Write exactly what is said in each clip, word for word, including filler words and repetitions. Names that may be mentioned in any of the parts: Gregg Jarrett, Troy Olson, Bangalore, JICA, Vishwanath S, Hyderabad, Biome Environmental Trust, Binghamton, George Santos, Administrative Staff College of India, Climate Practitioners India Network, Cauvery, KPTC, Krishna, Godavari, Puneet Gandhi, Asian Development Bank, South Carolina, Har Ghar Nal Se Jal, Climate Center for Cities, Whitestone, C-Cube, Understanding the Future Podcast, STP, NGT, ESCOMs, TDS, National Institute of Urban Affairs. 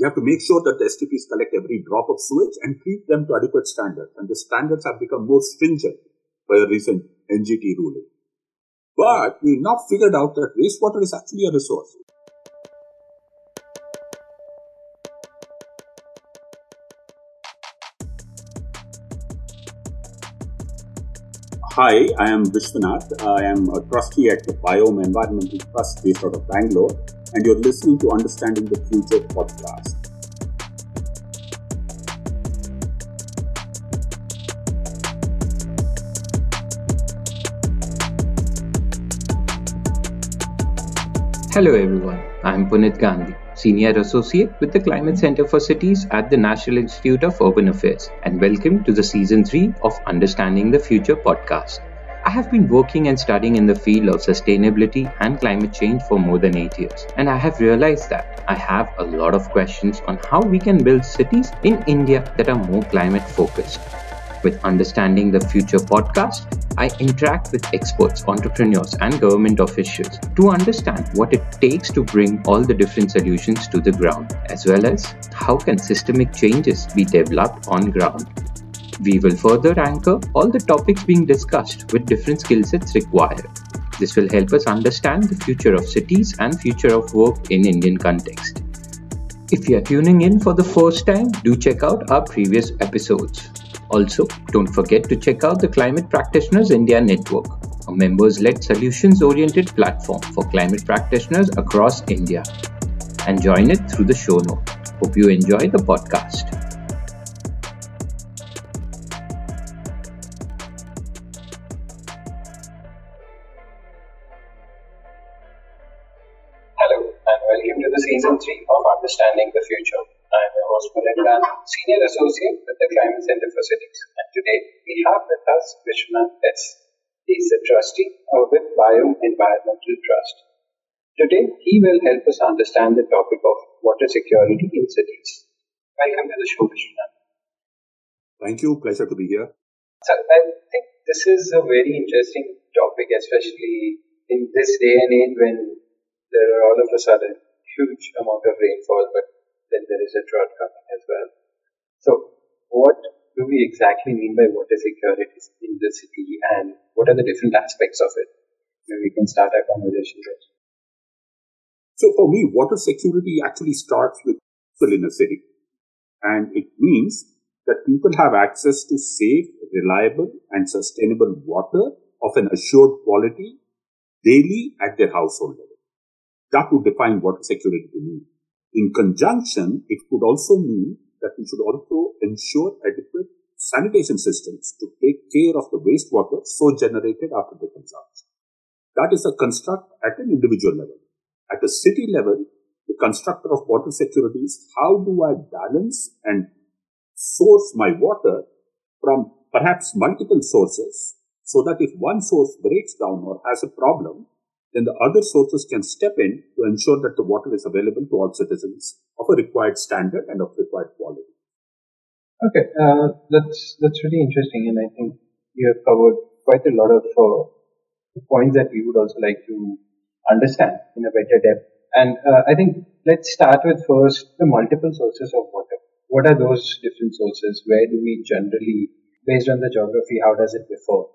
You have to make sure that the S T Ps collect every drop of sewage and treat them to adequate standards. And the standards have become more stringent by a recent N G T ruling. But we've not figured out that wastewater is actually a resource. Hi, I am Vishwanath. I am a trustee at the Biome Environmental Trust based out of Bangalore, and you're listening to Understanding the Future Podcast. Hello everyone, I am Puneet Gandhi, Senior Associate with the Climate Center for Cities at the National Institute of Urban Affairs, and welcome to the Season three of Understanding the Future podcast. I have been working and studying in the field of sustainability and climate change for more than eight years, and I have realized that I have a lot of questions on how we can build cities in India that are more climate focused. With Understanding the Future podcast, I interact with experts, entrepreneurs, and government officials to understand what it takes to bring all the different solutions to the ground, as well as how can systemic changes be developed on ground. We will further anchor all the topics being discussed with different skill sets required. This will help us understand the future of cities and future of work in Indian context. If you are tuning in for the first time, do check out our previous episodes. Also, don't forget to check out the Climate Practitioners India Network, a members-led solutions-oriented platform for climate practitioners across India. And join it through the show note. Hope you enjoy the podcast. Hello, and welcome to the Season three of Understanding the Future. I am your host, Puneet Gandhi, Senior Associate with the Climate Center for Cities. And today, we have with us Vishwanath S. He is a trustee with Biome Environmental Trust. Today, he will help us understand the topic of water security in cities. Welcome to the show, Vishwanath. Thank you. Pleasure to be here. So, I think this is a very interesting topic, especially in this day and age when there are all of a sudden huge amount of rainfall, but then there is a drought coming as well. So what do we exactly mean by water security in the city, and what are the different aspects of it? Maybe we can start our conversation there. So for me, water security actually starts with people in a city. And it means that people have access to safe, reliable and sustainable water of an assured quality daily at their household level. That would define water security to me. In conjunction, it could also mean that we should also ensure adequate sanitation systems to take care of the wastewater so generated after the consumption. That is a construct at an individual level. At a city level, the constructor of water security is how do I balance and source my water from perhaps multiple sources so that if one source breaks down or has a problem, then the other sources can step in to ensure that the water is available to all citizens of a required standard and of required quality. Okay, uh, that's that's really interesting, and I think you have covered quite a lot of uh, points that we would also like to understand in a better depth. And uh, I think let's start with first the multiple sources of water. What are those different sources? Where do we generally, based on the geography, how does it differ?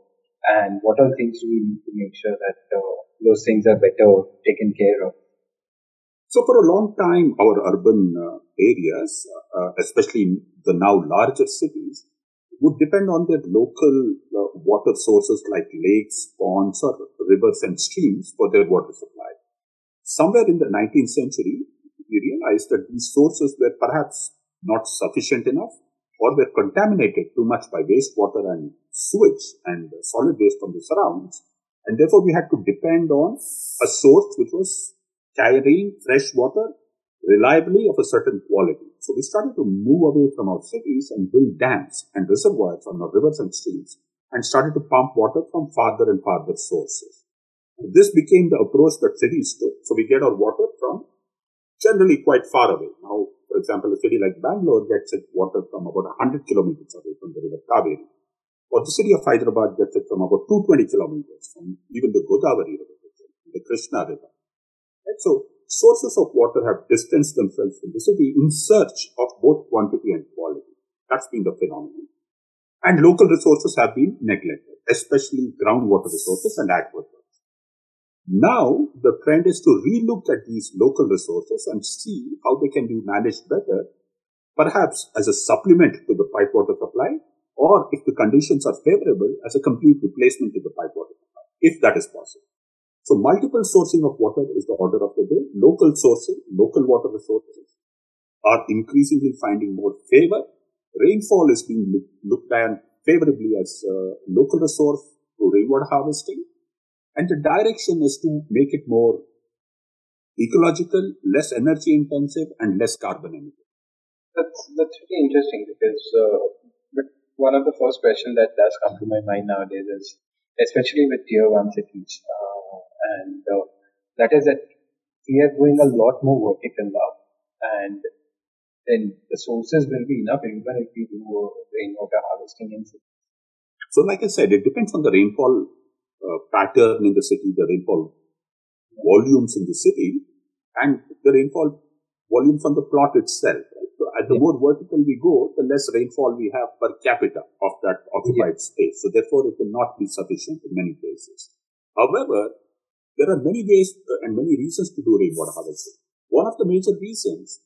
And what all things do we need to make sure that uh, those things are better taken care of? So for a long time, our urban uh, areas, uh, especially the now larger cities, would depend on their local uh, water sources like lakes, ponds, or rivers and streams for their water supply. Somewhere in the nineteenth century, we realized that these sources were perhaps not sufficient enough or were contaminated too much by wastewater and sewage and solid waste from the surrounds. And therefore, we had to depend on a source which was carrying fresh water reliably of a certain quality. So we started to move away from our cities and build dams and reservoirs on our rivers and streams and started to pump water from farther and farther sources. This became the approach that cities took. So we get our water from generally quite far away. Now, for example, a city like Bangalore gets its water from about one hundred kilometers away from the river Cauvery. Or the city of Hyderabad gets it from about two hundred twenty kilometers from even the Godavari river, the Krishna river. Right? So sources of water have distanced themselves from the city in search of both quantity and quality. That's been the phenomenon. And local resources have been neglected, especially groundwater resources and aquifers. Now, the trend is to relook at these local resources and see how they can be managed better, perhaps as a supplement to the pipe water supply, or if the conditions are favorable, as a complete replacement to the pipe water supply, if that is possible. So multiple sourcing of water is the order of the day. Local sourcing, local water resources are increasingly finding more favor. Rainfall is being look, looked at favorably as a local resource to rainwater harvesting. And the direction is to make it more ecological, less energy intensive, and less carbon emitting. That's, that's really interesting, because uh, one of the first questions that does come to my mind nowadays is, especially with tier one cities, uh, and uh, that is that we are going a lot more vertical now, and then the sources will be enough even if we do uh, rainwater harvesting in cities. So, like I said, it depends on the rainfall uh, pattern in the city, the rainfall volumes in the city, and the rainfall volume from the plot itself. Right? So, at the yeah. more vertical we go, the less rainfall we have per capita of that occupied yeah. space. So, therefore, it will not be sufficient in many places. However, there are many ways and many reasons to do rainwater harvesting. One of the major reasons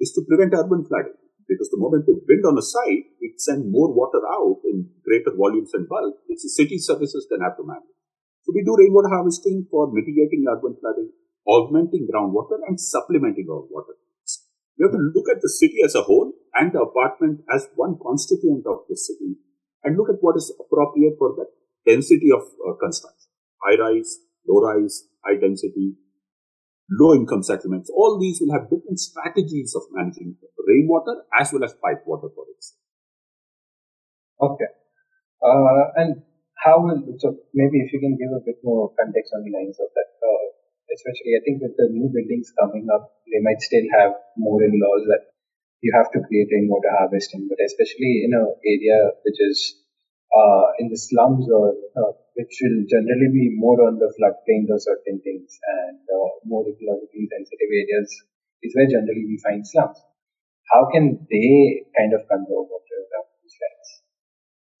is to prevent urban flooding, because the moment you build on a site, it sends more water out in greater volumes and bulk, which the city services then have to manage. So we do rainwater harvesting for mitigating urban flooding, augmenting groundwater, and supplementing our water. We have to look at the city as a whole and the apartment as one constituent of the city, and look at what is appropriate for the density of uh, construction. High-rise, low-rise, high-density, low-income settlements, all these will have different strategies of managing rainwater as well as pipe water for itself. Okay. Uh, and how will, so maybe if you can give a bit more context on the lines of that, uh, especially I think with the new buildings coming up, they might still have more in-laws that you have to create rainwater harvesting, but especially in an area which is uh in the slums, or uh, which will generally be more on the floodplains or certain things, and uh, more ecologically sensitive areas is where generally we find slums. How can they kind of conserve water around these lands?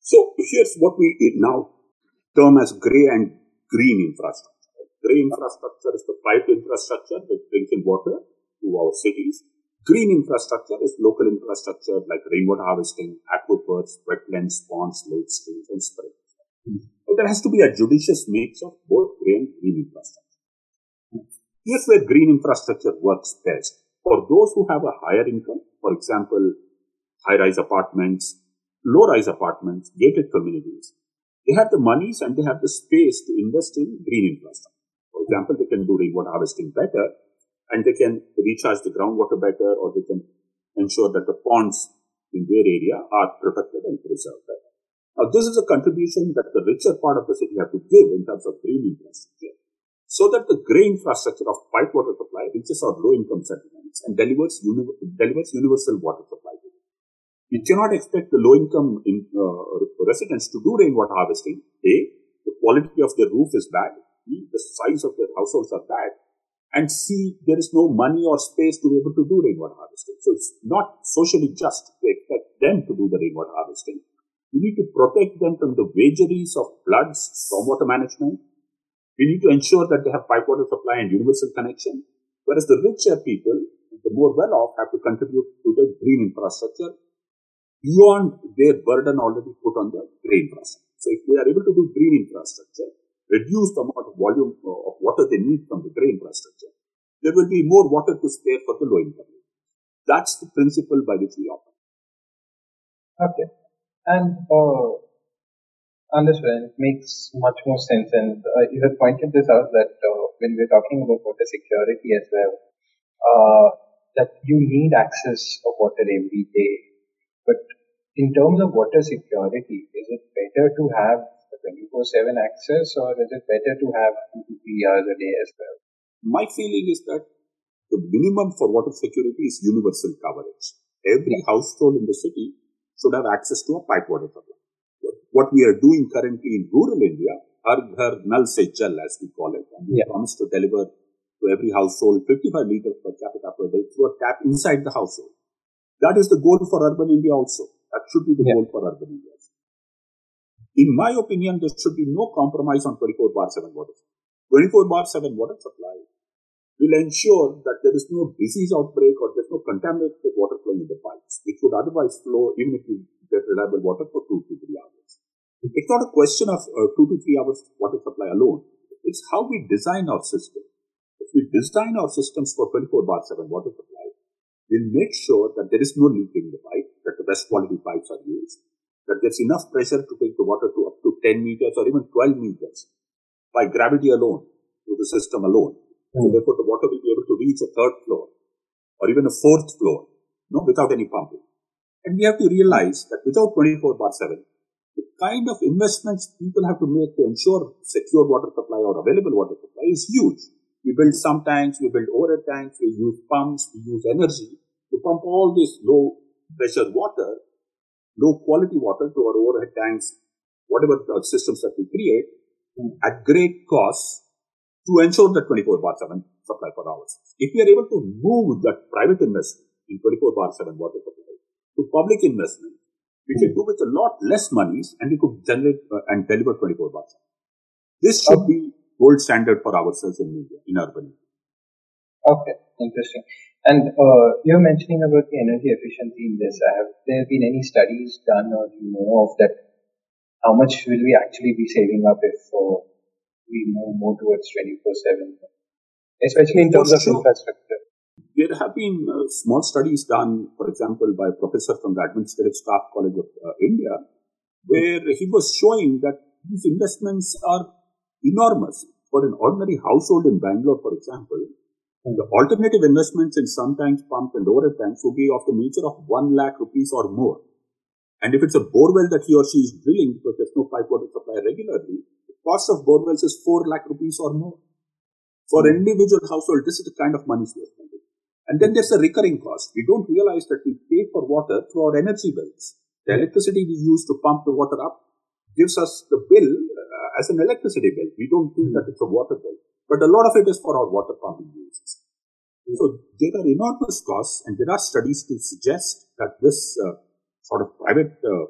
So here's what we now term as grey and green infrastructure. Grey infrastructure is the pipe infrastructure that brings in water to our cities. Green infrastructure is local infrastructure like rainwater harvesting, aquifers, wetlands, ponds, lakes, streams, and springs. Mm. But there has to be a judicious mix of both grey and green infrastructure. Mm. Here's where green infrastructure works best. For those who have a higher income, for example, high-rise apartments, low-rise apartments, gated communities, they have the monies and they have the space to invest in green infrastructure. For example, they can do rainwater harvesting better, and they can recharge the groundwater better, or they can ensure that the ponds in their area are protected and preserved better. Now, this is a contribution that the richer part of the city have to give in terms of green infrastructure, so that the grey infrastructure of pipe water supply reaches our low-income settlements and delivers, uni- delivers universal water supply to them. You cannot expect the low-income in, uh, residents to do rainwater harvesting. A, the quality of their roof is bad. B, the size of their households are bad. And see, there is no money or space to be able to do rainwater harvesting. So it's not socially just to expect them to do the rainwater harvesting. We need to protect them from the vagaries of floods, stormwater management. We need to ensure that they have pipe water supply and universal connection. Whereas the richer people, the more well-off, have to contribute to the green infrastructure beyond their burden already put on the grey infrastructure. So if we are able to do green infrastructure, reduce the amount of volume of water they need from the grey infrastructure, there will be more water to spare for the low income. That's the principle by which we operate. Okay. And uh, understand, it makes much more sense. And uh, you have pointed this out that uh, when we're talking about water security as well, uh, that you need access of water every day. But in terms of water security, is it better to have twenty-four seven access, or is it better to have two to three hours a day as well? My feeling is that the minimum for water security is universal coverage. Every yeah. household in the city should have access to a pipe water supply. What we are doing currently in rural India, Har Ghar Nal Se Jal, as we call it, and we yeah. promise to deliver to every household, fifty-five liters per capita per day through a tap inside the household. That is the goal for urban India also. That should be the yeah. goal for urban India. In my opinion, there should be no compromise on twenty-four bar seven water supply. twenty-four bar seven water supply will ensure that there is no disease outbreak or there's no contaminated water flowing in the pipes, which would otherwise flow even if you get reliable water for two to three hours. It's not a question of uh, two to three hours water supply alone. It's how we design our system. If we design our systems for twenty-four bar seven water supply, we'll make sure that there is no leak in the pipe, that the best quality pipes are used, that there's enough pressure to take the water to up to ten meters or even twelve meters by gravity alone, through the system alone. Mm. So therefore the water will be able to reach a third floor or even a fourth floor, no, without any pumping. And we have to realize that without twenty-four bar seven, the kind of investments people have to make to ensure secure water supply or available water supply is huge. We build some tanks, we build overhead tanks, we use pumps, we use energy to pump all this low pressure water, low quality water to our overhead tanks, whatever the systems that we create, mm. at great cost to ensure that twenty-four bar seven supply for ours. If we are able to move that private investment in twenty-four bar seven water supply to public investment, we mm. can do with a lot less monies and we could generate uh, and deliver twenty-four bar seven. This should okay. be gold standard for ourselves in India, in urban India. Okay, interesting. And uh, you're mentioning about the energy efficiency in this. Have there been any studies done or you know of that? How much will we actually be saving up if uh, we move more towards twenty-four seven? Especially in terms sure. of infrastructure. There have been uh, small studies done, for example, by a professor from the Administrative Staff College of uh, India, where he was showing that these investments are enormous. For an ordinary household in Bangalore, for example, mm. the alternative investments in some tanks, pump and overhead tanks would be of the nature of one lakh rupees or more. And if it's a borewell that he or she is drilling because there's no pipe water supply regularly, the cost of borewells is four lakh rupees or more. For mm. an individual household, this is the kind of money we are spending. And then there's a recurring cost. We don't realize that we pay for water through our energy bills. The electricity we use to pump the water up gives us the bill as an electricity bill. We don't think that it's a water bill, but a lot of it is for our water pumping uses. So there are enormous costs, and there are studies to suggest that this uh, sort of private uh,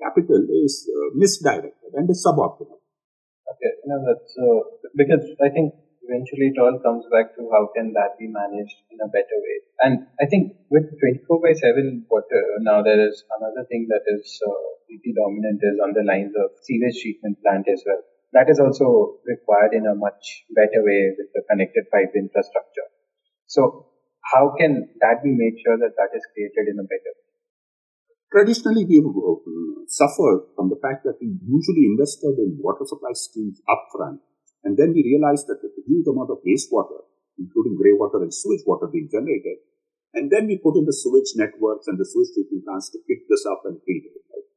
capital is uh, misdirected and is suboptimal. Okay, no, that's uh, because I think eventually it all comes back to how can that be managed in a better way. And I think with twenty-four by seven water, now there is another thing that is uh, pretty dominant is on the lines of sewage treatment plant as well. That is also required in a much better way with the connected pipe infrastructure. So how can that be made sure that that is created in a better way? Traditionally, we suffered from the fact that we usually invested in water supply schemes upfront, and then we realized that there's a huge amount of wastewater, including grey water and sewage water being generated, and then we put in the sewage networks and the sewage treatment plants to pick this up and clean it. Right?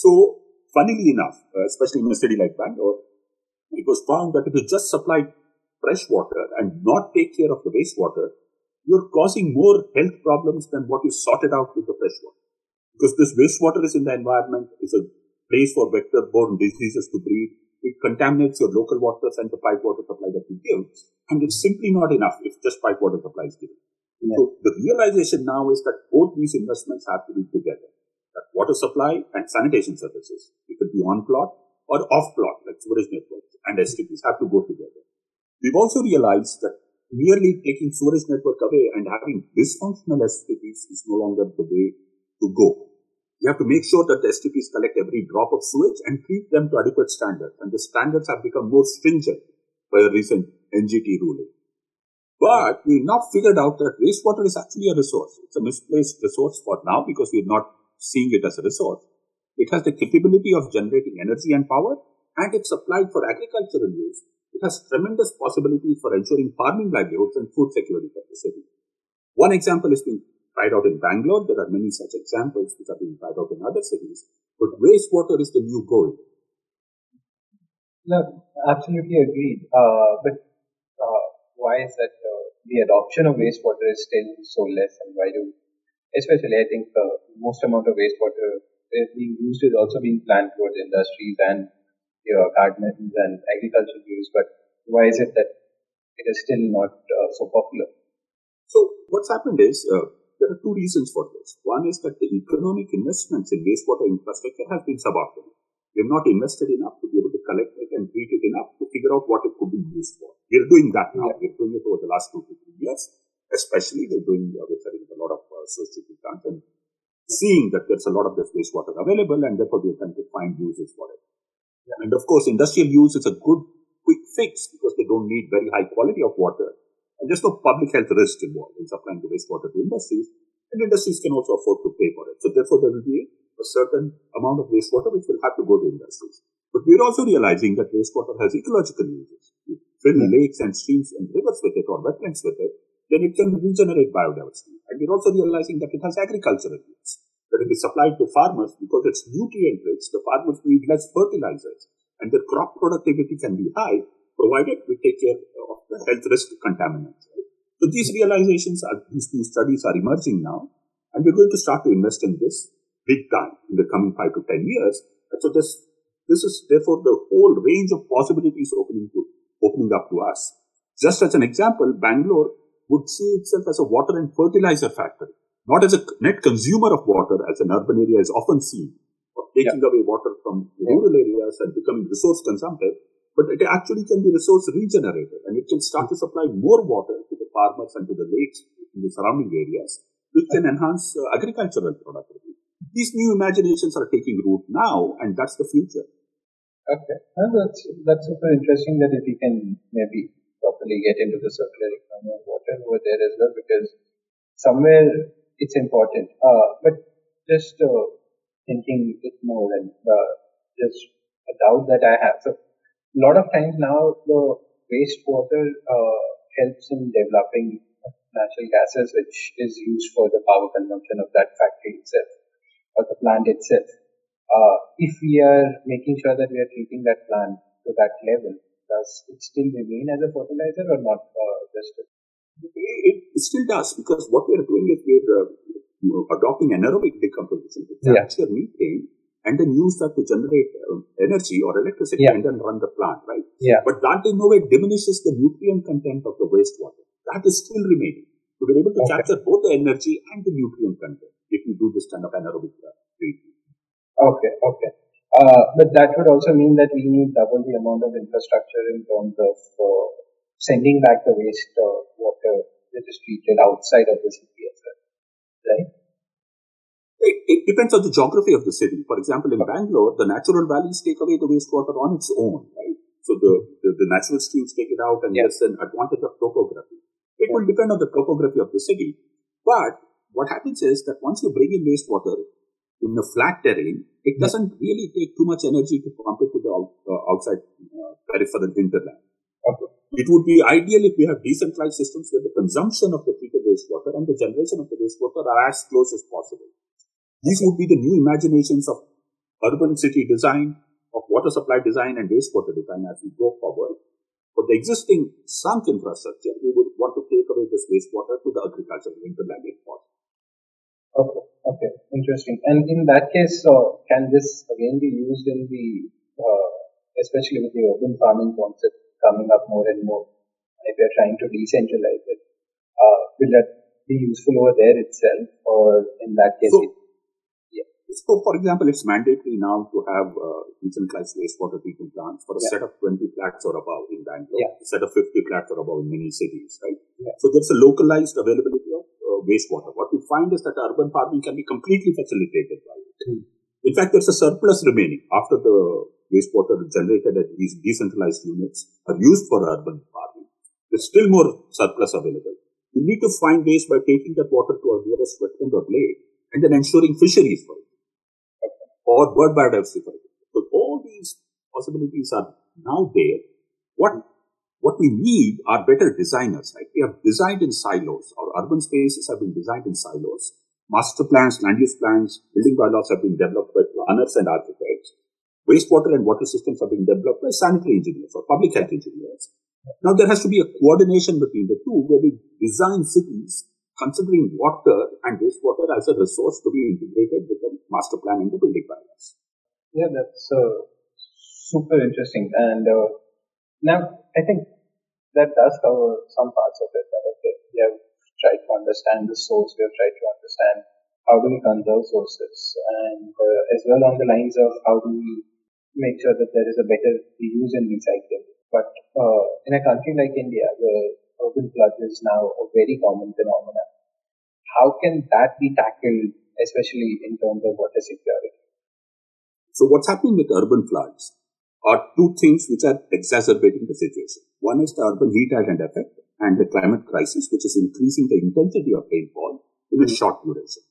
So, funnily enough, especially in a city like Bangalore, it was found that if you just supply fresh water and not take care of the wastewater, you're causing more health problems than what you sorted out with the fresh water. Because this wastewater is in the environment, it's a place for vector-borne diseases to breed, it contaminates your local waters and the pipe water supply that we give, and it's simply not enough if just pipe water supply is given. Yeah. So the realization now is that both these investments have to be together. That water supply and sanitation services, it could be on-plot or off-plot, like sewerage networks and S T Ps have to go together. We've also realized that merely taking sewerage network away and having dysfunctional S T Ps is no longer the way to go. You have to make sure that the S T Ps collect every drop of sewage and treat them to adequate standards. And the standards have become more stringent by a recent N G T ruling. But we've now figured out that wastewater is actually a resource. It's a misplaced resource for now because we're not seeing it as a resource. It has the capability of generating energy and power, and if supplied for agricultural use, it has tremendous possibilities for ensuring farming livelihoods and food security for the city. One example is being tried out in Bangalore. There are many such examples which are being tried out in other cities. But wastewater is the new gold. No, absolutely agreed. Uh, but uh, why is that uh, the adoption of wastewater is still so less? And why do, especially I think the most amount of wastewater is being used is also being planned towards industries and you know, gardens and agricultural use. But why is it that it is still not uh, so popular. So what's happened is, uh, there are two reasons for this. One is that the economic investments in wastewater infrastructure have been suboptimal. We have not invested enough to be able to collect it and treat it enough to figure out what it could be used for. We're doing that now. Yeah. We're doing it over the last two to three years. Especially we're doing, uh, we're having a lot of uh, social content and seeing that there's a lot of this wastewater available, and therefore we're trying to find uses for it. Yeah. And of course, industrial use is a good, quick fix because they don't need very high quality of water. And there's no public health risk involved in supplying the wastewater to industries. And industries can also afford to pay for it. So therefore, there will be a certain amount of wastewater which will have to go to industries. But we're also realizing that wastewater has ecological uses. You fill yeah. lakes and streams and rivers with it or wetlands with it, then it can regenerate biodiversity. And we're also realizing that it has agricultural use. That it is supplied to farmers because it's nutrient rich, the farmers need less fertilizers. And the crop productivity can be high, provided we take care of the health risk contaminants. Right? So these realizations, are, these new studies are emerging now, and we're going to start to invest in this big time in the coming five to ten years. And so this, this is therefore the whole range of possibilities opening to, opening up to us. Just as an example, Bangalore would see itself as a water and fertilizer factory, not as a net consumer of water as an urban area is often seen, of taking yeah. away water from yeah. rural areas and becoming resource consumptive, but it actually can be resource regenerated, and it can start to supply more water to the farmers and to the lakes in the surrounding areas, which can enhance uh, agricultural productivity. These new imaginations are taking root now, and that's the future. Okay. Well, that's, that's super interesting that if we can maybe properly get into the circular economy of water over there as well, because somewhere it's important. Uh, but just uh, thinking a bit more and uh, just a doubt that I have. So, a lot of times now, the wastewater uh, helps in developing natural gases, which is used for the power consumption of that factory itself or the plant itself. Uh, if we are making sure that we are treating that plant to that level, does it still remain as a fertilizer or not? Uh, just a- it, it still does, because what we are doing is we are uh, you know, adopting anaerobic decomposition to capture yeah. methane and then use that to generate uh, energy or electricity yeah. and then run the plant, right? Yeah. But that in no way diminishes the nutrient content of the wastewater. That is still remaining. So we're able to okay. capture both the energy and the nutrient content if we do this kind of anaerobic treatment. Okay, okay. Uh, but that would also mean that we need double the amount of infrastructure in terms of uh, sending back the waste uh, water that is treated outside of the city as well, right? It, it depends on the geography of the city. For example, in Bangalore, the natural valleys take away the wastewater on its own, right? So the, the, the natural streams take it out, and yes. there's an advantage of topography. It yes. will depend on the topography of the city. But what happens is that once you bring in wastewater in a flat terrain, it yes. doesn't really take too much energy to pump it to the out, uh, outside uh, peripheral hinterland. Okay. It would be ideal if we have decentralized systems where the consumption of the treated wastewater and the generation of the wastewater are as close as possible. These would be the new imaginations of urban city design, of water supply design and wastewater design as we go forward. For the existing sunk infrastructure, we would want to take away this wastewater to the agricultural hinterland if possible. Okay, okay, interesting. And in that case, uh, can this again be used in the, uh, especially with the urban farming concept coming up more and more, if we are trying to decentralize it, uh, will that be useful over there itself, or in that case? So, it So, for example, it's mandatory now to have uh, decentralized wastewater treatment plants for a yeah. set of twenty flats or above in Bangalore, yeah. a set of fifty flats or above in many cities, right? Yeah. So, there's a localized availability of uh, wastewater. What we find is that urban farming can be completely facilitated by it. Mm. In fact, there's a surplus remaining after the wastewater generated at these decentralized units are used for urban farming. There's still more surplus available. You need to find ways by taking that water to our nearest wetland or lake and then ensuring fisheries for it. Or bird biodiversity. So all these possibilities are now there. What what we need are better designers. Right? We have designed in silos. Our urban spaces have been designed in silos. Master plans, land use plans, building bylaws have been developed by planners and architects. Wastewater and water systems have been developed by sanitary engineers or public health engineers. Now there has to be a coordination between the two where we design cities considering water and wastewater as a resource to be integrated with the master plan and the building bylaws. Yeah, that's uh, super interesting. And uh, now I think that does cover some parts of it. Okay, we have tried to understand the source, we have tried to understand how do we conserve sources, and uh, as well on the lines of how do we make sure that there is a better reuse and recycling. But uh, in a country like India, where urban flood is now a very common phenomenon, how can that be tackled, especially in terms of water security? So what's happening with urban floods are two things which are exacerbating the situation. One is the urban heat island effect and the climate crisis, which is increasing the intensity of rainfall in a short duration.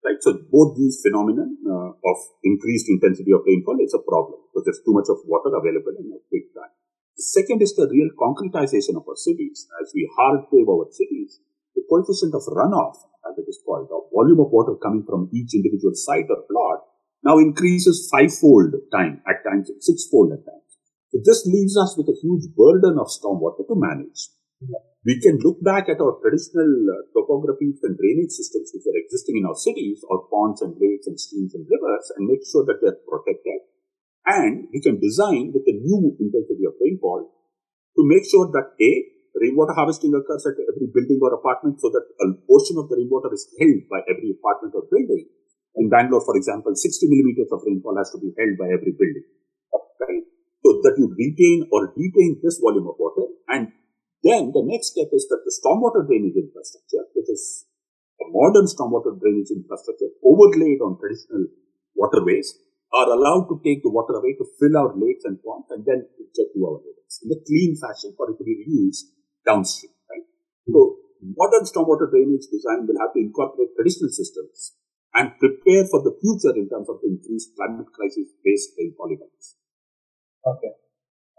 Right, so both these phenomena uh, of increased intensity of rainfall is a problem because there's too much of water available in a big time. The second is the real concretization of our cities. As we hard pave our cities, the coefficient of runoff, as it is called, the volume of water coming from each individual site or plot, now increases fivefold time at times, sixfold at times. So this leaves us with a huge burden of stormwater to manage. Yeah. We can look back at our traditional uh, topographies and drainage systems which are existing in our cities, our ponds and lakes and streams and rivers, and make sure that they are protected. And we can design with the new intensity of rainfall to make sure that A, rainwater harvesting occurs at every building or apartment so that a portion of the rainwater is held by every apartment or building. In Bangalore, for example, sixty millimeters of rainfall has to be held by every building. Right? So that you retain or detain this volume of water. And then the next step is that the stormwater drainage infrastructure, which is a modern stormwater drainage infrastructure overlaid on traditional waterways, are allowed to take the water away to fill our lakes and ponds and then inject to our rivers in a clean fashion for it to be reused downstream. Right? So modern stormwater drainage design will have to incorporate traditional systems and prepare for the future in terms of the increased climate crisis-based rainfall events. Okay.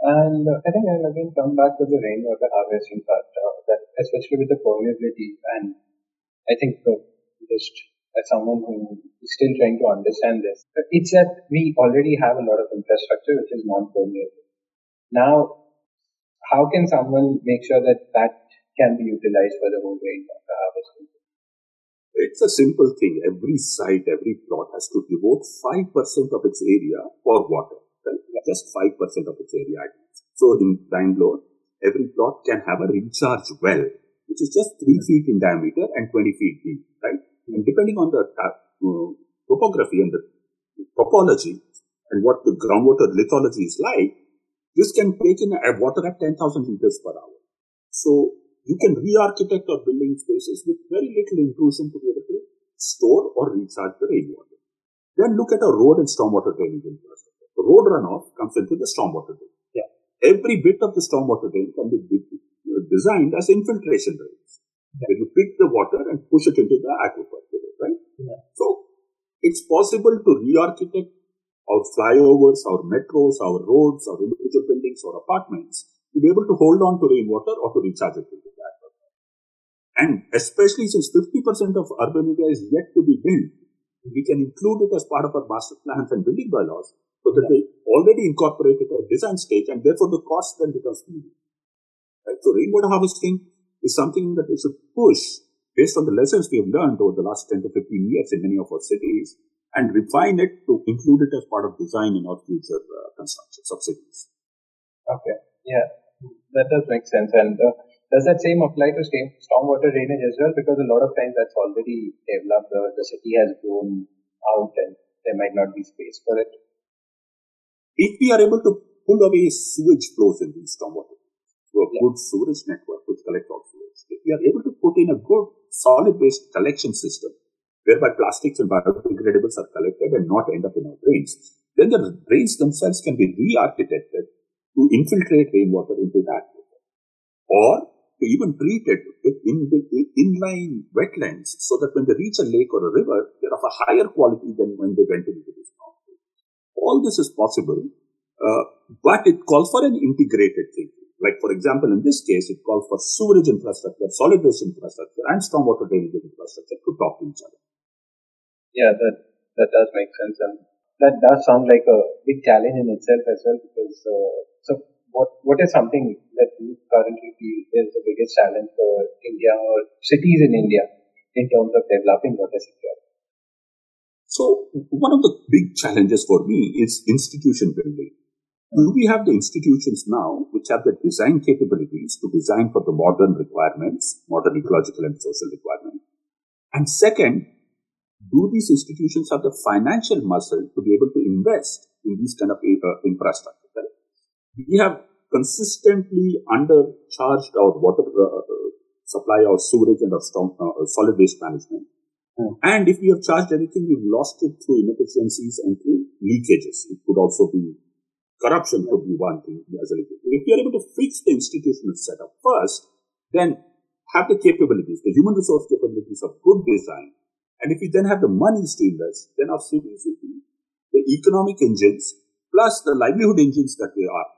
And uh, I think I'll again come back to the rainwater harvesting part, uh, that especially with the permeability. And I think uh, just as someone who is still trying to understand this, it's that we already have a lot of infrastructure which is non-permeable. Now, how can someone make sure that that can be utilized for the whole rainwater harvesting? It's a simple thing. Every site, every plot has to devote five percent of its area for water. Just five percent of its area. So in Bangalore, every plot can have a recharge well, which is just three feet in diameter and twenty feet deep, right? And depending on the uh, topography and the topology and what the groundwater lithology is like, this can take in water at ten thousand liters per hour. So you can re-architect our building spaces with very little intrusion to be able to store or recharge the rainwater. Then look at our road and stormwater drainage infrastructure. Road runoff comes into the stormwater drain. Yeah. Every bit of the stormwater drain can be designed as infiltration drains. Yeah. Where you pick the water and push it into the aquifer, right? Yeah. So it's possible to re-architect our flyovers, our metros, our roads, our individual buildings, or apartments to be able to hold on to rainwater or to recharge it into the aquifer. And especially since fifty percent of urban India is yet to be built, we can include it as part of our master plans and building bylaws. So that they already incorporated at design stage, and therefore the cost then becomes minimal. Right? So rainwater harvesting is something that we should push based on the lessons we have learned over the last ten to fifteen years in many of our cities, and refine it to include it as part of design in our future uh, constructions of cities. Okay, yeah, that does make sense. And uh, does that same apply to stormwater drainage as well? Because a lot of times that's already developed. The, the city has grown out, and there might not be space for it. If we are able to pull away sewage flows in these stormwater, through a yeah. good sewage network which collects all sewage, if we are able to put in a good solid waste collection system, whereby plastics and biodegradables are collected and not end up in our drains, then the drains themselves can be re-architected to infiltrate rainwater into that water, or to even treat it with in, in, inline wetlands so that when they reach a lake or a river, they're of a higher quality than when they went into this storm. All this is possible, uh, but it calls for an integrated thinking. Like, for example, in this case, it calls for sewerage infrastructure, solid waste infrastructure, and stormwater drainage infrastructure to talk to each other. Yeah, that that does make sense. And that does sound like a big challenge in itself as well, because uh, so what what is something that you currently feel is the biggest challenge for India or cities in India in terms of developing water security? So one of the big challenges for me is institution building. And we have the institutions now which have the design capabilities to design for the modern requirements, modern ecological and social requirements. And second, do these institutions have the financial muscle to be able to invest in these kind of infrastructure? Right? We have consistently undercharged our water uh, supply, our sewage and our strong, uh, solid waste management. Mm. And if we have charged anything, we've lost it through inefficiencies and through leakages. It could also be corruption, could be one thing as a leakage. If we are able to fix the institutional setup first, then have the capabilities, the human resource capabilities of good design. And if we then have the monies to invest, then our cities will be the economic engines plus the livelihood engines that they are,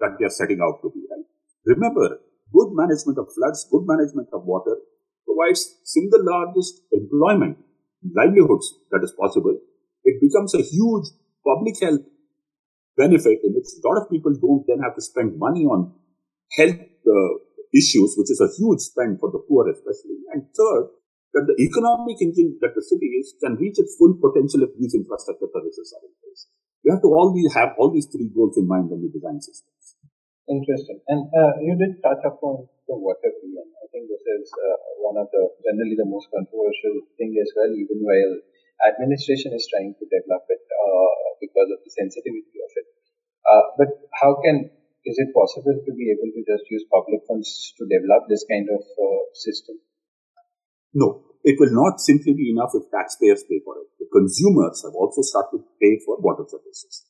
that they are setting out to be. Right? Remember, good management of floods, good management of water provides single largest employment, livelihoods that is possible. It becomes a huge public health benefit in which a lot of people don't then have to spend money on health uh, issues, which is a huge spend for the poor especially. And third, that the economic engine that the city is can reach its full potential if these infrastructure services are in place. You have to always have all these three goals in mind when you design systems. Interesting. And uh, you did touch upon the water problem. I think this is uh, one of the generally the most controversial thing as well, even while administration is trying to develop it uh, because of the sensitivity of it. Uh, but how can, is it possible to be able to just use public funds to develop this kind of uh, system? No, it will not simply be enough if taxpayers pay for it. The consumers have also started to pay for water services,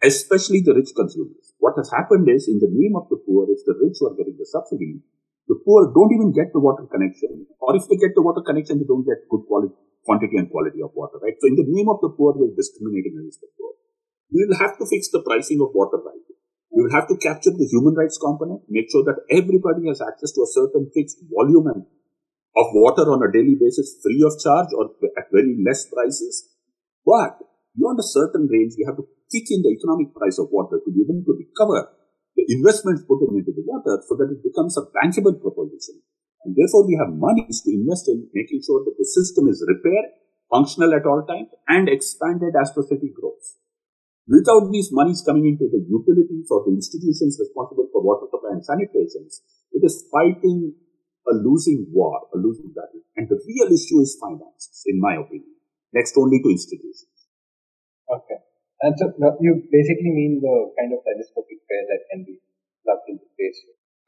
especially the rich consumers. What has happened is, in the name of the poor, if the rich are getting the subsidy, the poor don't even get the water connection. Or if they get the water connection, they don't get good quality, quantity and quality of water, right? So in the name of the poor, we're discriminating against the poor. We will have to fix the pricing of water right. We will have to capture the human rights component, make sure that everybody has access to a certain fixed volume and of water on a daily basis, free of charge or at very less prices. But beyond a certain range, we have to kick in the economic price of water to be able to recover the investments put into the water so that it becomes a bankable proposition. And therefore, we have monies to invest in making sure that the system is repaired, functional at all times, and expanded as the city grows. Without these monies coming into the utilities or the institutions responsible for water supply and sanitation, it is fighting a losing war, a losing battle. And the real issue is finances, in my opinion, next only to institutions. Okay. And so you basically mean the kind of telescopic pair that can be plugged into place?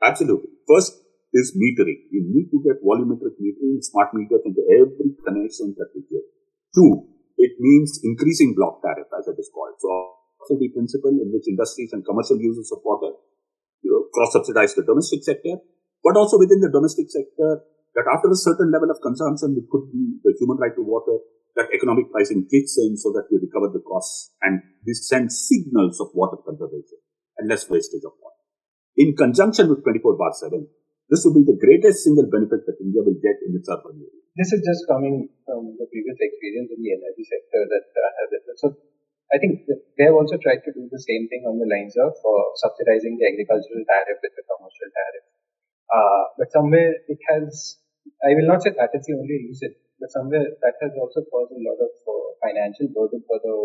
Absolutely. First is metering. You need to get volumetric metering, smart meters into every connection that we get. Two, it means increasing block tariff, as it is called. So, also the principle in which industries and commercial users of water, you know, cross-subsidize the domestic sector. But also within the domestic sector, that after a certain level of consumption, it could be the human right to water, that economic pricing kicks in so that we recover the costs and we send signals of water conservation and less wastage of water. In conjunction with twenty-four bar seven, this would be the greatest single benefit that India will get in its urban area. This is just coming from the previous experience in the energy sector that I have. So I think they have also tried to do the same thing on the lines of uh, subsidizing the agricultural tariff with the commercial tariff. Uh, but somewhere it has, I will not say that is the only reason, but somewhere that has also caused a lot of uh, financial burden for the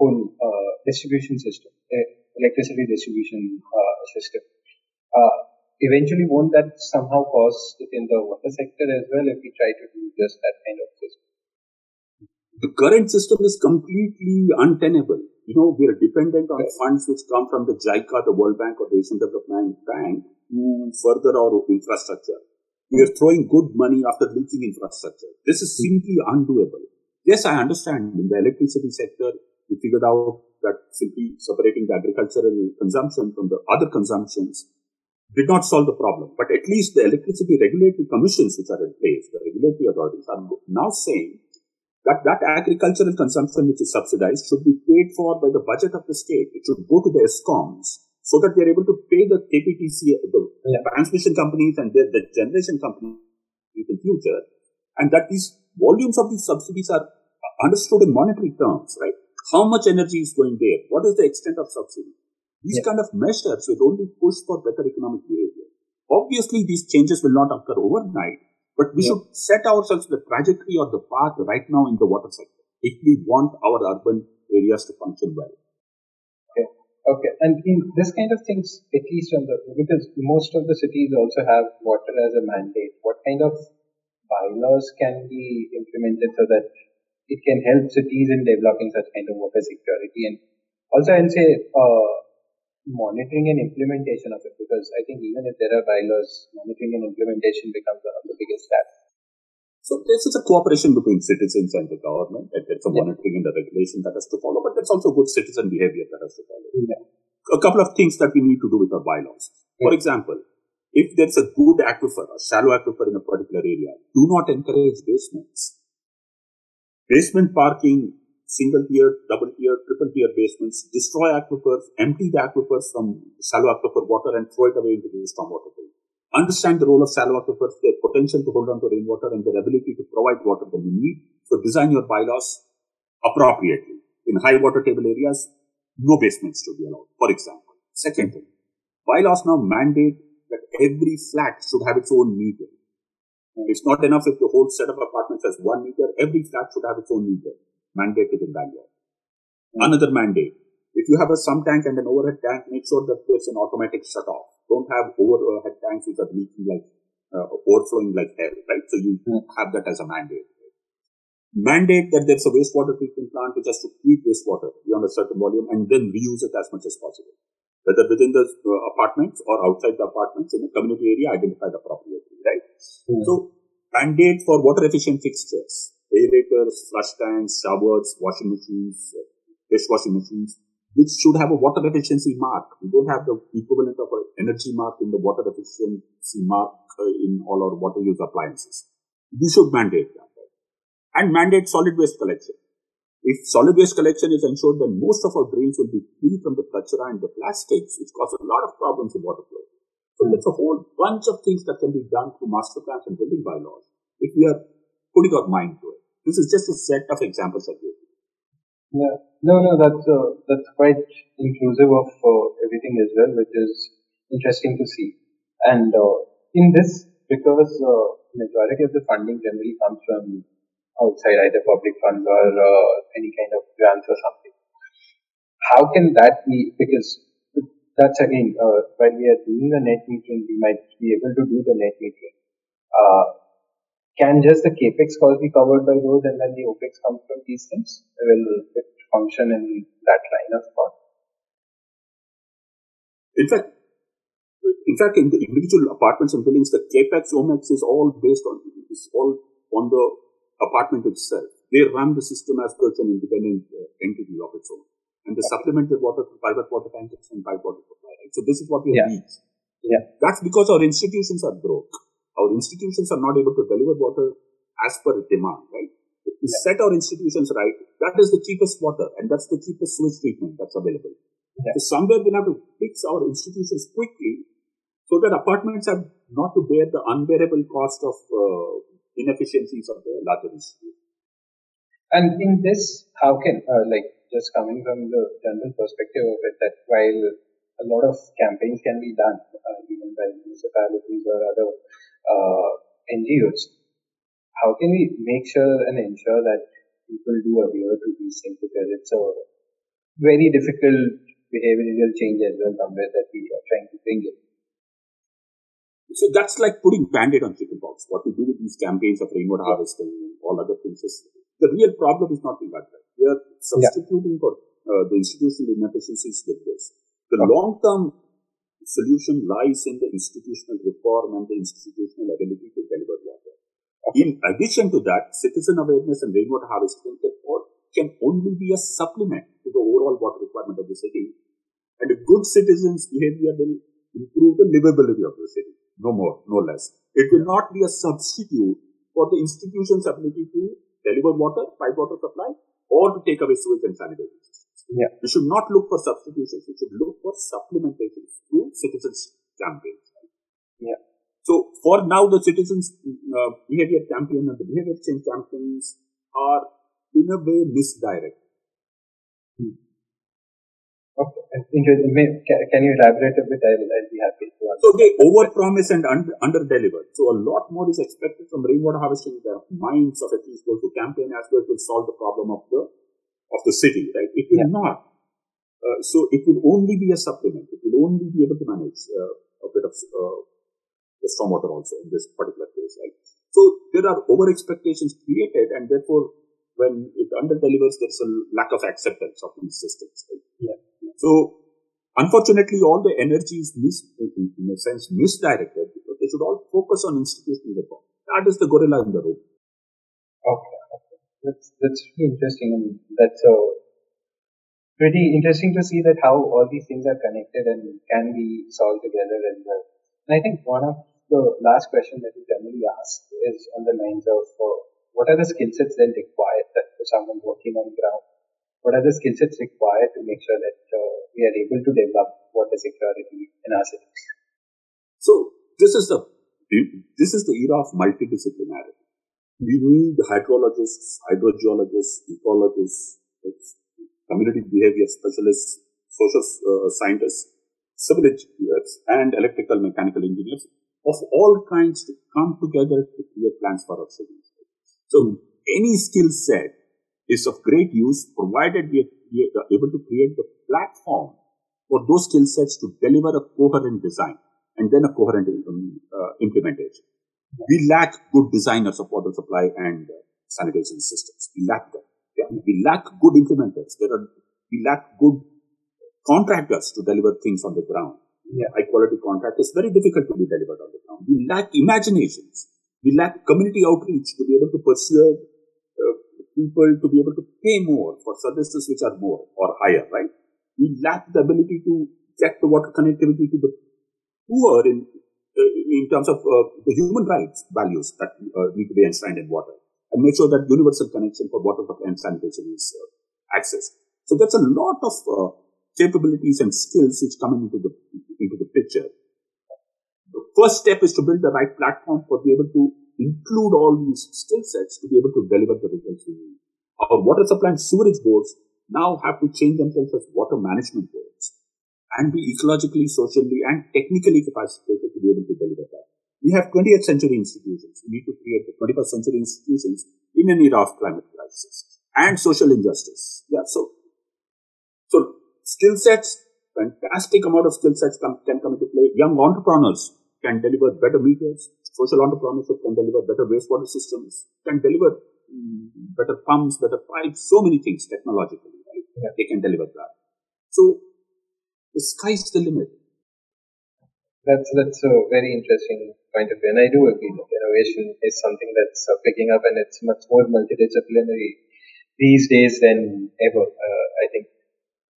whole uh, distribution system, uh, electricity distribution uh, system. Uh, eventually, won't that somehow cause it in the water sector as well if we try to do just that kind of system? The current system is completely untenable. You know, we are dependent on funds which come from the JICA, the World Bank or the Asian Development Bank to further our infrastructure. We are throwing good money after leaking infrastructure. This is simply undoable. Yes, I understand in the electricity sector, we figured out that simply separating the agricultural consumption from the other consumptions did not solve the problem. But at least the electricity regulatory commissions which are in place, the regulatory authorities are now saying that that agricultural consumption which is subsidized should be paid for by the budget of the state. It should go to the ESCOMs so that they are able to pay the K P T C, the yeah. transmission companies and the, the generation companies in the future, and that these volumes of these subsidies are understood in monetary terms, right? How much energy is going there? What is the extent of subsidy? These yeah. kind of measures will only push for better economic behavior. Obviously, these changes will not occur overnight. But we yeah. should set ourselves the trajectory or the path right now in the water sector if we want our urban areas to function well. Okay. Okay, and in this kind of things, at least on the, because most of the cities also have water as a mandate, what kind of bylaws can be implemented so that it can help cities in developing such kind of water security? And also, I'll say uh, monitoring and implementation of it, because I think even if there are bylaws, monitoring and implementation becomes one of the biggest tasks. So this is a cooperation between citizens and the government, and that's a yeah. monitoring and the regulation that has to follow, but that's also good citizen behavior that has to follow. Yeah. A couple of things that we need to do with our bylaws. Yeah. For example, if there's a good aquifer or shallow aquifer in a particular area, do not encourage basements. Basement parking, single tier, double tier, triple tier basements, destroy aquifers, empty the aquifers from shallow aquifer water and throw it away into the stormwater field. Understand the role of shallow aquifers, their potential to hold on to rainwater and their ability to provide water that we need. So design your bylaws appropriately. In high water table areas, no basements to be allowed, for example. Second thing, bylaws now mandate that every flat should have its own meter. It's not enough if the whole set of apartments has one meter. Every flat should have its own meter, mandated in Bangalore. Another mandate, if you have a sump tank and an overhead tank, make sure that there's an automatic shutoff. Don't have overhead tanks which are leaking like, uh, overflowing like hell, right? So you mm. have that as a mandate. Right? Mandate that there's a wastewater treatment plant which has to treat wastewater beyond a certain volume and then reuse it as much as possible. Whether within the uh, apartments or outside the apartments in the community area, identified appropriately, right? Mm. So mandate for water efficient fixtures, aerators, flush tanks, showers, washing machines, uh, dishwashing machines, which should have a water efficiency mark. We don't have the equivalent of an energy mark in the water efficiency mark in all our water use appliances. You should mandate that. And mandate solid waste collection. If solid waste collection is ensured, then most of our drains will be free from the kachra and the plastics, which cause a lot of problems in water flow. So mm. that's a whole bunch of things that can be done through master plans and building bylaws if we are putting our mind to it. This is just a set of examples that we Yeah, no, no, that's uh, that's quite inclusive of uh, everything as well, which is interesting to see. And uh, in this, because uh, majority of the funding generally comes from outside, either public funds or uh, any kind of grants or something. How can that be? Because that's again, uh, while we are doing the net metering, we might be able to do the net metering. Uh, Can just the capex cost be covered by those, and then the opex comes from these things? Will it function in that line of thought? In fact, in fact, in the individual apartments and buildings, the capex, omex is all based on is all on the apartment itself. They run the system as per an independent uh, entity of its own, and they okay. supplement the water to private water tanks and private water supply. Right? So this is what we yeah. need. Yeah, that's because our institutions are broke. Our institutions are not able to deliver water as per demand, right? If we yeah. set our institutions right, that is the cheapest water and that's the cheapest sewage treatment that's available. Yeah. So somewhere we have to fix our institutions quickly so that apartments have not to bear the unbearable cost of uh, inefficiencies of the larger institutions. And in this, how can, uh, like just coming from the general perspective of it, that while a lot of campaigns can be done, uh, even by municipalities or other Uh, N G Os, how can we make sure and ensure that people do adhere to these things? Because it's a very difficult behavioral change as well somewhere that we are trying to bring in. So that's like putting Band-Aid on chickenpox. What we do with these campaigns of rainwater yeah. harvesting and all other things is the real problem is not being addressed. We are substituting yeah. for uh, the institutional inefficiencies with this. The okay. long-term solution lies in the institutional reform and the institutional ability to deliver water. Okay. In addition to that, citizen awareness and rainwater harvesting can only be a supplement to the overall water requirement of the city. And a good citizen's behavior will improve the livability of the city, no more, no less. It will not be a substitute for the institution's ability to deliver water, pipe water supply, or to take away sewage and sanitary systems. Yeah. We should not look for substitutions, we should look for supplementation through citizens' campaigns. Yeah. So, for now, the citizens' uh, behavior campaign and the behavior change campaigns are, in a way, misdirected. Hmm. Okay. Can you elaborate a bit? I'll, I'll be happy to answer. So, they overpromise and under, under-deliver. So, a lot more is expected from rainwater harvesting. The minds of at least those who campaign as well will solve the problem of the of the city, right? It will yeah. not. Uh, so it will only be a supplement. It will only be able to manage uh, a bit of uh, the stormwater also in this particular case, right? So there are over expectations created, and therefore when it under delivers, there's a lack of acceptance of these systems, right? Yeah. Yeah. So unfortunately, all the energy is mis- in a sense misdirected, because they should all focus on institutional reform. That is the gorilla in the room. Okay. Okay. That's, that's really interesting. And that's a uh... pretty interesting to see that how all these things are connected and can be solved together as well. And I think one of the last questions that we generally ask is on the lines of uh, what are the skill sets that required that for someone working on ground? What are the skill sets required to make sure that uh, we are able to develop water security in our cities? So this is the this is the era of multidisciplinarity. We need hydrologists, hydrogeologists, ecologists, community behavior specialists, social uh, scientists, civil engineers, and electrical mechanical engineers of all kinds to come together to create plans for our cities. So any skill set is of great use, provided we are able to create the platform for those skill sets to deliver a coherent design and then a coherent uh, implementation. We lack good designers of water supply and uh, sanitation systems. We lack them. We lack good implementers. There are, we lack good contractors to deliver things on the ground. Yeah. High quality contract is very difficult to be delivered on the ground. We lack imaginations. We lack community outreach to be able to persuade uh, people to be able to pay more for services which are more or higher, right? We lack the ability to get the water connectivity to the poor in, in terms of uh, the human rights values that uh, need to be enshrined in water, and make sure that universal connection for water and sanitation is uh, accessed. So that's a lot of uh, capabilities and skills which come into the into the picture. The first step is to build the right platform for be able to include all these skill sets to be able to deliver the results we need. Our water supply and sewerage boards now have to change themselves as water management boards and be ecologically, socially, and technically capacitated to be able to deliver that. We have twentieth century institutions. We need to create the twenty-first century institutions in an era of climate crisis and social injustice. Yeah, so, so skill sets, fantastic amount of skill sets come, can come into play. Young entrepreneurs can deliver better meters. Social entrepreneurship can deliver better wastewater systems, can deliver um, better pumps, better pipes, so many things technologically, right? Yeah. They can deliver that. So the sky's the limit. That's that's a very interesting point of view, and I do agree that innovation is something that's uh, picking up, and it's much more multidisciplinary these days than ever. Uh, I think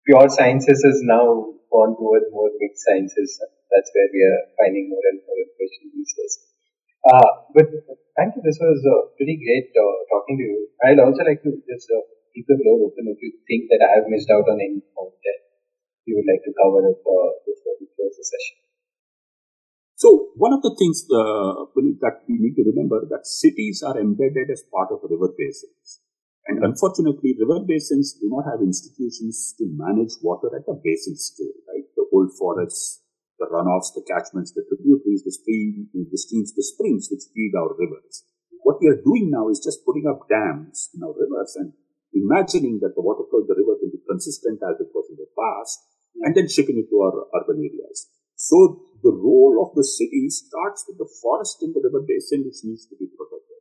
pure sciences has now gone towards more mixed sciences. That's where we are finding more and more innovation these days. Uh, but thank you. This was uh, pretty great uh, talking to you. I'd also like to just uh, keep the floor open if you think that I have missed out on any point that you would like to cover it, uh, before we close the session. So one of the things uh, that we need to remember that cities are embedded as part of river basins. And unfortunately, river basins do not have institutions to manage water at the basin scale, right? The old forests, the runoffs, the catchments, the tributaries, the streams, the streams, the springs which feed our rivers. What we are doing now is just putting up dams in our rivers and imagining that the water flow of the river will be consistent as it was in the past, and then shipping it to our urban areas. So the role of the city starts with the forest in the river basin, which needs to be protected.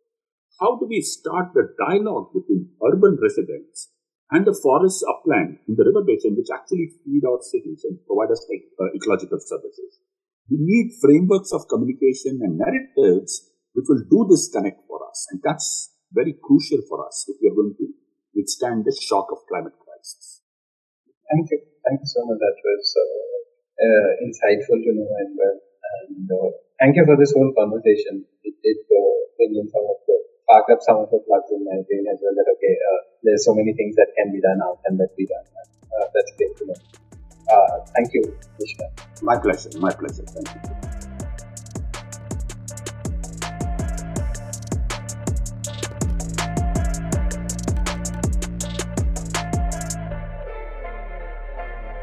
How do we start the dialogue between urban residents and the forests upland in the river basin, which actually feed our cities and provide us like, uh, ecological services? We need frameworks of communication and narratives which will do this connect for us. And that's very crucial for us if we are going to withstand the shock of climate crisis. Thank you. Thank you so much. That was... Uh... Uh, insightful to know as well. And uh, thank you for this whole conversation. It did uh, bring in some of the, spark up some of the plugs in my brain as well that, okay, uh, there's so many things that can be done out and that we done. Uh, that's great to know. Uh, thank you, Krishna. My pleasure. My pleasure. Thank you.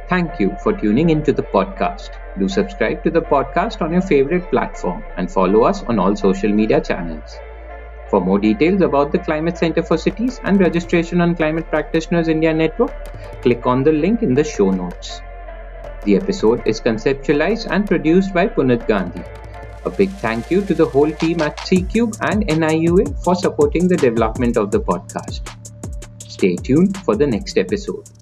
Thank you for tuning into the podcast. Do subscribe to the podcast on your favorite platform and follow us on all social media channels. For more details about the Climate Center for Cities and registration on Climate Practitioners India Network, click on the link in the show notes. The episode is conceptualized and produced by Puneet Gandhi. A big thank you to the whole team at C-Cube and N I U A for supporting the development of the podcast. Stay tuned for the next episode.